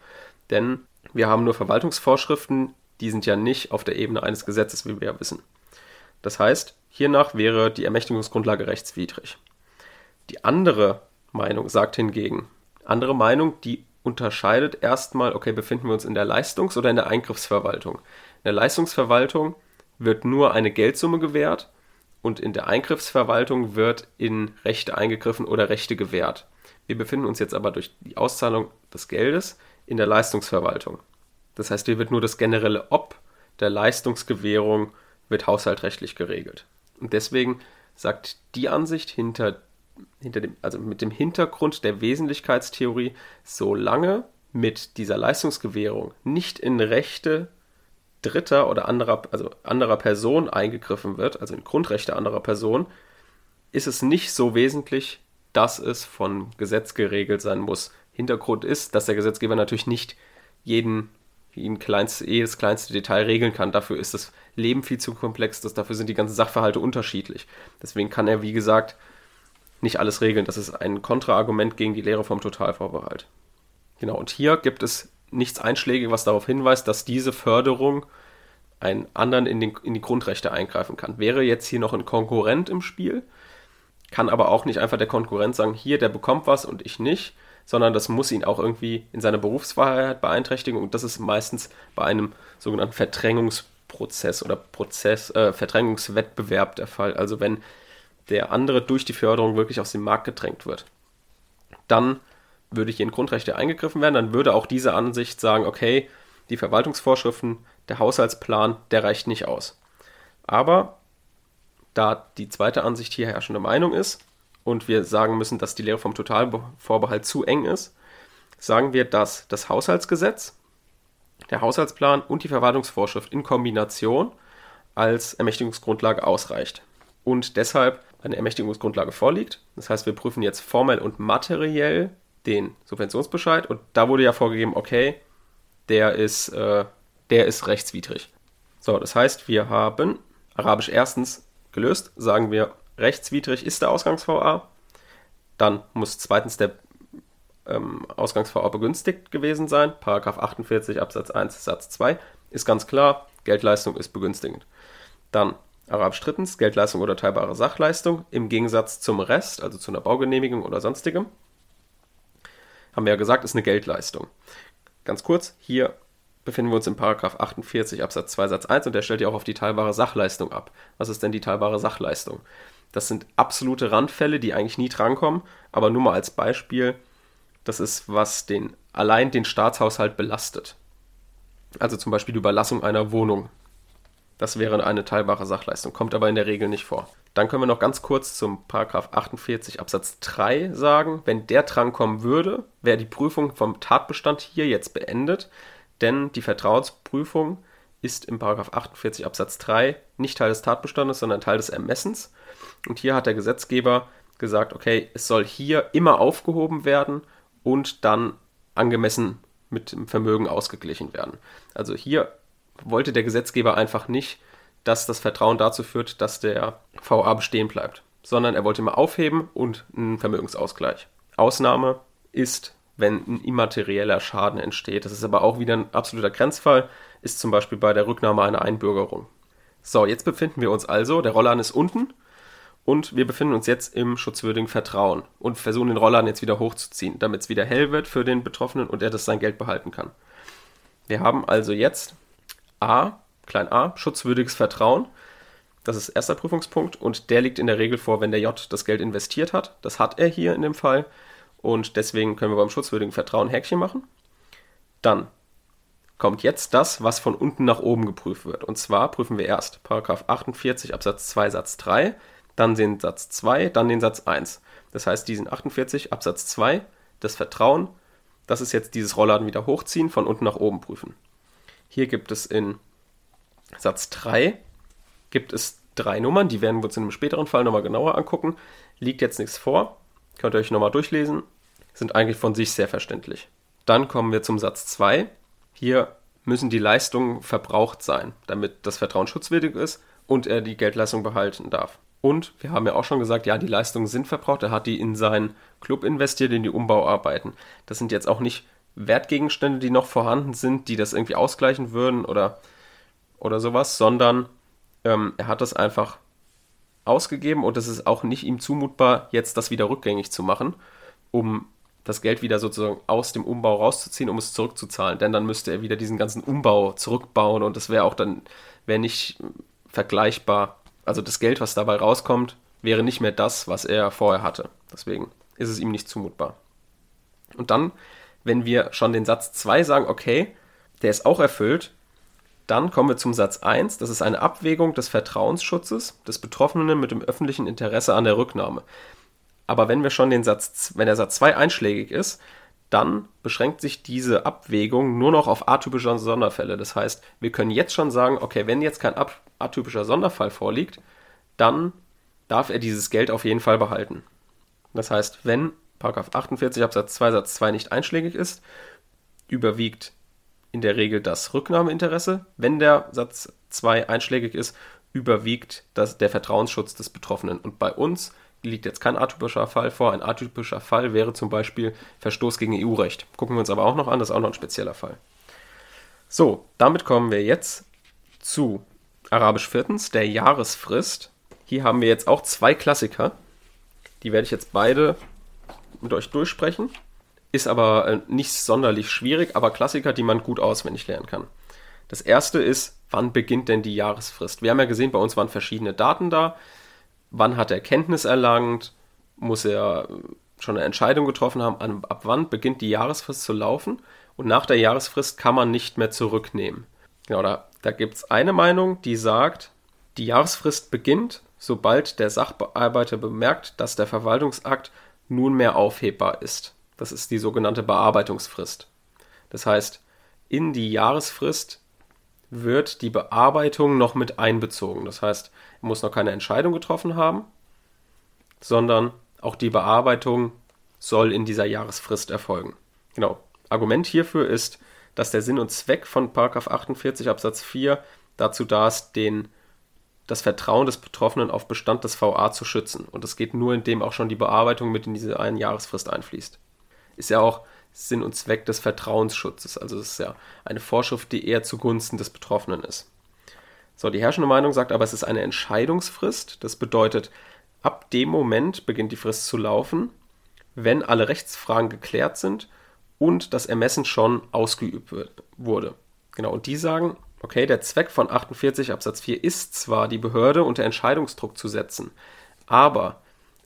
Denn wir haben nur Verwaltungsvorschriften, die sind ja nicht auf der Ebene eines Gesetzes, wie wir ja wissen. Das heißt, hiernach wäre die Ermächtigungsgrundlage rechtswidrig. Die andere Meinung sagt hingegen, andere Meinung, die unterscheidet erstmal, okay, befinden wir uns in der Leistungs- oder in der Eingriffsverwaltung. In der Leistungsverwaltung wird nur eine Geldsumme gewährt und in der Eingriffsverwaltung wird in Rechte eingegriffen oder Rechte gewährt. Wir befinden uns jetzt aber durch die Auszahlung des Geldes in der Leistungsverwaltung. Das heißt, hier wird nur das generelle Ob der Leistungsgewährung wird haushaltsrechtlich geregelt. Und deswegen sagt die Ansicht hinter, hinter dem, also mit dem Hintergrund der Wesentlichkeitstheorie, solange mit dieser Leistungsgewährung nicht in Rechte dritter oder anderer, also anderer Person eingegriffen wird, also in Grundrechte anderer Person, ist es nicht so wesentlich, dass es von Gesetz geregelt sein muss. Hintergrund ist, dass der Gesetzgeber natürlich nicht jeden, jeden kleinste, jedes kleinste Detail regeln kann. Dafür ist das Leben viel zu komplex, das, dafür sind die ganzen Sachverhalte unterschiedlich. Deswegen kann er, wie gesagt, nicht alles regeln. Das ist ein Kontraargument gegen die Lehre vom Totalvorbehalt. Genau, und hier gibt es nichts Einschlägiges, was darauf hinweist, dass diese Förderung einen anderen in, den, in die Grundrechte eingreifen kann. Wäre jetzt hier noch ein Konkurrent im Spiel, kann aber auch nicht einfach der Konkurrent sagen, hier, der bekommt was und ich nicht, sondern das muss ihn auch irgendwie in seiner Berufsfreiheit beeinträchtigen und das ist meistens bei einem sogenannten Verdrängungsprozess oder Prozess, äh, Verdrängungswettbewerb der Fall. Also wenn der andere durch die Förderung wirklich aus dem Markt gedrängt wird, dann würde hier in Grundrechte eingegriffen werden, dann würde auch diese Ansicht sagen, okay, die Verwaltungsvorschriften, der Haushaltsplan, der reicht nicht aus. Aber da die zweite Ansicht hier herrschende Meinung ist und wir sagen müssen, dass die Lehre vom Totalvorbehalt zu eng ist, sagen wir, dass das Haushaltsgesetz, der Haushaltsplan und die Verwaltungsvorschrift in Kombination als Ermächtigungsgrundlage ausreicht und deshalb eine Ermächtigungsgrundlage vorliegt. Das heißt, wir prüfen jetzt formell und materiell den Subventionsbescheid und da wurde ja vorgegeben, okay, der ist, äh, der ist rechtswidrig. So, das heißt, wir haben Arabisch erstens gelöst, sagen wir, rechtswidrig ist der Ausgangs-V A, dann muss zweitens der ähm, Ausgangs-V A begünstigt gewesen sein, Paragraph achtundvierzig Absatz eins Satz zwei, ist ganz klar, Geldleistung ist begünstigend. Dann Arabisch drittens, Geldleistung oder teilbare Sachleistung im Gegensatz zum Rest, also zu einer Baugenehmigung oder sonstigem, haben wir ja gesagt, ist eine Geldleistung. Ganz kurz, hier befinden wir uns im Paragraph achtundvierzig Absatz zwei Satz eins und der stellt ja auch auf die teilbare Sachleistung ab. Was ist denn die teilbare Sachleistung? Das sind absolute Randfälle, die eigentlich nie drankommen, aber nur mal als Beispiel, das ist, was den, allein den Staatshaushalt belastet. Also zum Beispiel die Überlassung einer Wohnung. Das wäre eine teilbare Sachleistung, kommt aber in der Regel nicht vor. Dann können wir noch ganz kurz zum Paragraph achtundvierzig Absatz drei sagen, wenn der drankommen würde, wäre die Prüfung vom Tatbestand hier jetzt beendet, denn die Vertrauensprüfung ist im Paragraph achtundvierzig Absatz drei nicht Teil des Tatbestandes, sondern Teil des Ermessens. Und hier hat der Gesetzgeber gesagt, okay, es soll hier immer aufgehoben werden und dann angemessen mit dem Vermögen ausgeglichen werden. Also hier wollte der Gesetzgeber einfach nicht, dass das Vertrauen dazu führt, dass der V A bestehen bleibt, sondern er wollte immer aufheben und einen Vermögensausgleich. Ausnahme ist, wenn ein immaterieller Schaden entsteht. Das ist aber auch wieder ein absoluter Grenzfall, ist zum Beispiel bei der Rücknahme einer Einbürgerung. So, jetzt befinden wir uns also, der Rollladen ist unten und wir befinden uns jetzt im schutzwürdigen Vertrauen und versuchen den Rollladen jetzt wieder hochzuziehen, damit es wieder hell wird für den Betroffenen und er das sein Geld behalten kann. Wir haben also jetzt A, klein a, schutzwürdiges Vertrauen. Das ist erster Prüfungspunkt und der liegt in der Regel vor, wenn der J das Geld investiert hat. Das hat er hier in dem Fall und deswegen können wir beim schutzwürdigen Vertrauen ein Häkchen machen. Dann kommt jetzt das, was von unten nach oben geprüft wird. Und zwar prüfen wir erst Paragraph achtundvierzig Absatz zwei Satz drei, dann den Satz zwei, dann den Satz eins. Das heißt, diesen achtundvierzig Absatz zwei, das Vertrauen, das ist jetzt dieses Rollladen wieder hochziehen, von unten nach oben prüfen. Hier gibt es in Satz drei gibt es drei Nummern, die werden wir uns in einem späteren Fall nochmal genauer angucken. Liegt jetzt nichts vor, könnt ihr euch nochmal durchlesen, sind eigentlich von sich sehr verständlich. Dann kommen wir zum Satz zwei. Hier müssen die Leistungen verbraucht sein, damit das Vertrauen schutzwürdig ist und er die Geldleistung behalten darf. Und wir haben ja auch schon gesagt, ja, die Leistungen sind verbraucht, er hat die in seinen Club investiert, in die Umbauarbeiten. Das sind jetzt auch nicht Wertgegenstände, die noch vorhanden sind, die das irgendwie ausgleichen würden oder oder sowas, sondern ähm, er hat das einfach ausgegeben und es ist auch nicht ihm zumutbar, jetzt das wieder rückgängig zu machen, um das Geld wieder sozusagen aus dem Umbau rauszuziehen, um es zurückzuzahlen, denn dann müsste er wieder diesen ganzen Umbau zurückbauen und das wäre auch dann, wäre nicht vergleichbar, also das Geld, was dabei rauskommt, wäre nicht mehr das, was er vorher hatte, deswegen ist es ihm nicht zumutbar. Und dann, wenn wir schon den Satz zwei sagen, okay, der ist auch erfüllt, dann kommen wir zum Satz eins, das ist eine Abwägung des Vertrauensschutzes des Betroffenen mit dem öffentlichen Interesse an der Rücknahme. Aber wenn wir schon den Satz, wenn der Satz zwei einschlägig ist, dann beschränkt sich diese Abwägung nur noch auf atypische Sonderfälle. Das heißt, wir können jetzt schon sagen, okay, wenn jetzt kein atypischer Sonderfall vorliegt, dann darf er dieses Geld auf jeden Fall behalten. Das heißt, wenn Paragraph achtundvierzig Absatz zwei Satz zwei nicht einschlägig ist, überwiegt in der Regel das Rücknahmeinteresse. Wenn der Satz zwei einschlägig ist, überwiegt das, der Vertrauensschutz des Betroffenen. Und bei uns liegt jetzt kein atypischer Fall vor. Ein atypischer Fall wäre zum Beispiel Verstoß gegen E U-Recht. Gucken wir uns aber auch noch an, das ist auch noch ein spezieller Fall. So, damit kommen wir jetzt zu Arabisch viertens, der Jahresfrist. Hier haben wir jetzt auch zwei Klassiker. Die werde ich jetzt beide mit euch durchsprechen. Ist aber nicht sonderlich schwierig, aber Klassiker, die man gut auswendig lernen kann. Das erste ist, wann beginnt denn die Jahresfrist? Wir haben ja gesehen, bei uns waren verschiedene Daten da. Wann hat er Kenntnis erlangt? Muss er schon eine Entscheidung getroffen haben? Ab wann beginnt die Jahresfrist zu laufen? Und nach der Jahresfrist kann man nicht mehr zurücknehmen. Genau, da, da gibt es eine Meinung, die sagt, die Jahresfrist beginnt, sobald der Sachbearbeiter bemerkt, dass der Verwaltungsakt nunmehr aufhebbar ist. Das ist die sogenannte Bearbeitungsfrist. Das heißt, in die Jahresfrist wird die Bearbeitung noch mit einbezogen. Das heißt, er muss noch keine Entscheidung getroffen haben, sondern auch die Bearbeitung soll in dieser Jahresfrist erfolgen. Genau. Argument hierfür ist, dass der Sinn und Zweck von Paragraph achtundvierzig Absatz vier dazu da ist, den, das Vertrauen des Betroffenen auf Bestand des V A zu schützen. Und das geht nur, indem auch schon die Bearbeitung mit in diese einen Jahresfrist einfließt. Ist ja auch Sinn und Zweck des Vertrauensschutzes. Also es ist ja eine Vorschrift, die eher zugunsten des Betroffenen ist. So, die herrschende Meinung sagt aber, es ist eine Entscheidungsfrist. Das bedeutet, ab dem Moment beginnt die Frist zu laufen, wenn alle Rechtsfragen geklärt sind und das Ermessen schon ausgeübt wird, wurde. Genau, und die sagen, okay, der Zweck von achtundvierzig Absatz vier ist zwar, die Behörde unter Entscheidungsdruck zu setzen, aber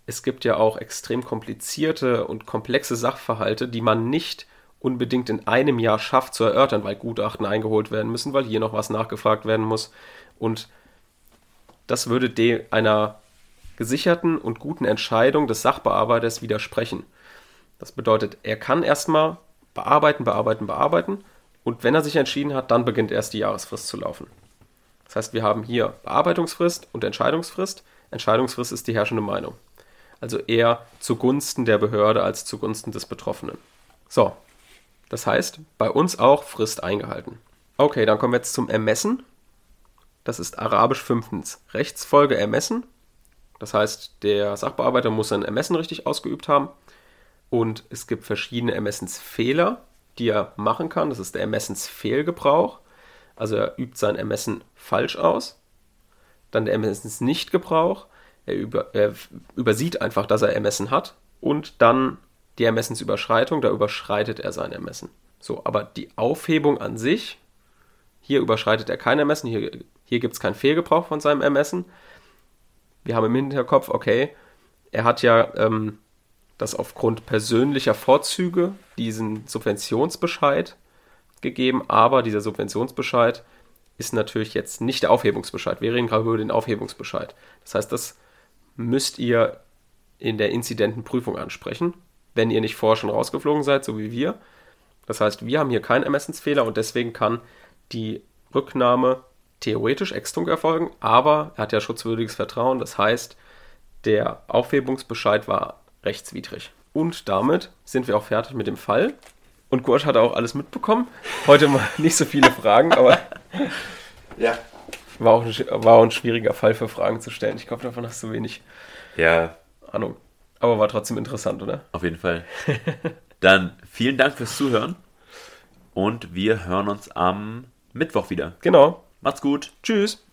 es gibt ja auch extrem komplizierte und komplexe Sachverhalte, die man nicht unbedingt in einem Jahr schafft zu erörtern, weil Gutachten eingeholt werden müssen, weil hier noch was nachgefragt werden muss Und das würde de- einer gesicherten und guten Entscheidung des Sachbearbeiters widersprechen. Das bedeutet, er kann erstmal bearbeiten, bearbeiten, bearbeiten und wenn er sich entschieden hat, dann beginnt erst die Jahresfrist zu laufen. Das heißt, wir haben hier Bearbeitungsfrist und Entscheidungsfrist. Entscheidungsfrist ist die herrschende Meinung. Also eher zugunsten der Behörde als zugunsten des Betroffenen. So, das heißt, bei uns auch Frist eingehalten. Okay, dann kommen wir jetzt zum Ermessen. Das ist arabisch fünftens. Rechtsfolge ermessen. Das heißt, der Sachbearbeiter muss sein Ermessen richtig ausgeübt haben. Und es gibt verschiedene Ermessensfehler, die er machen kann. Das ist der Ermessensfehlgebrauch. Also er übt sein Ermessen falsch aus. Dann der Ermessensnichtgebrauch. Er, über, er übersieht einfach, dass er Ermessen hat. Und dann die Ermessensüberschreitung. Da überschreitet er sein Ermessen. So, aber die Aufhebung an sich, hier überschreitet er kein Ermessen. Hier, hier gibt es keinen Fehlgebrauch von seinem Ermessen. Wir haben im Hinterkopf, okay, er hat ja... Ähm, dass aufgrund persönlicher Vorzüge diesen Subventionsbescheid gegeben, aber dieser Subventionsbescheid ist natürlich jetzt nicht der Aufhebungsbescheid. Wir reden gerade über den Aufhebungsbescheid. Das heißt, das müsst ihr in der Inzidentenprüfung ansprechen, wenn ihr nicht vorher schon rausgeflogen seid, so wie wir. Das heißt, wir haben hier keinen Ermessensfehler und deswegen kann die Rücknahme theoretisch ex tunc erfolgen, aber er hat ja schutzwürdiges Vertrauen. Das heißt, der Aufhebungsbescheid war rechtswidrig. Und damit sind wir auch fertig mit dem Fall. Und Gursch hat auch alles mitbekommen. Heute mal nicht so viele Fragen, aber ja, war auch ein, war auch ein schwieriger Fall für Fragen zu stellen. Ich glaube, davon hast du wenig ja. Ahnung. Aber war trotzdem interessant, oder? Auf jeden Fall. Dann vielen Dank fürs Zuhören und wir hören uns am Mittwoch wieder. Genau. Macht's gut. Tschüss.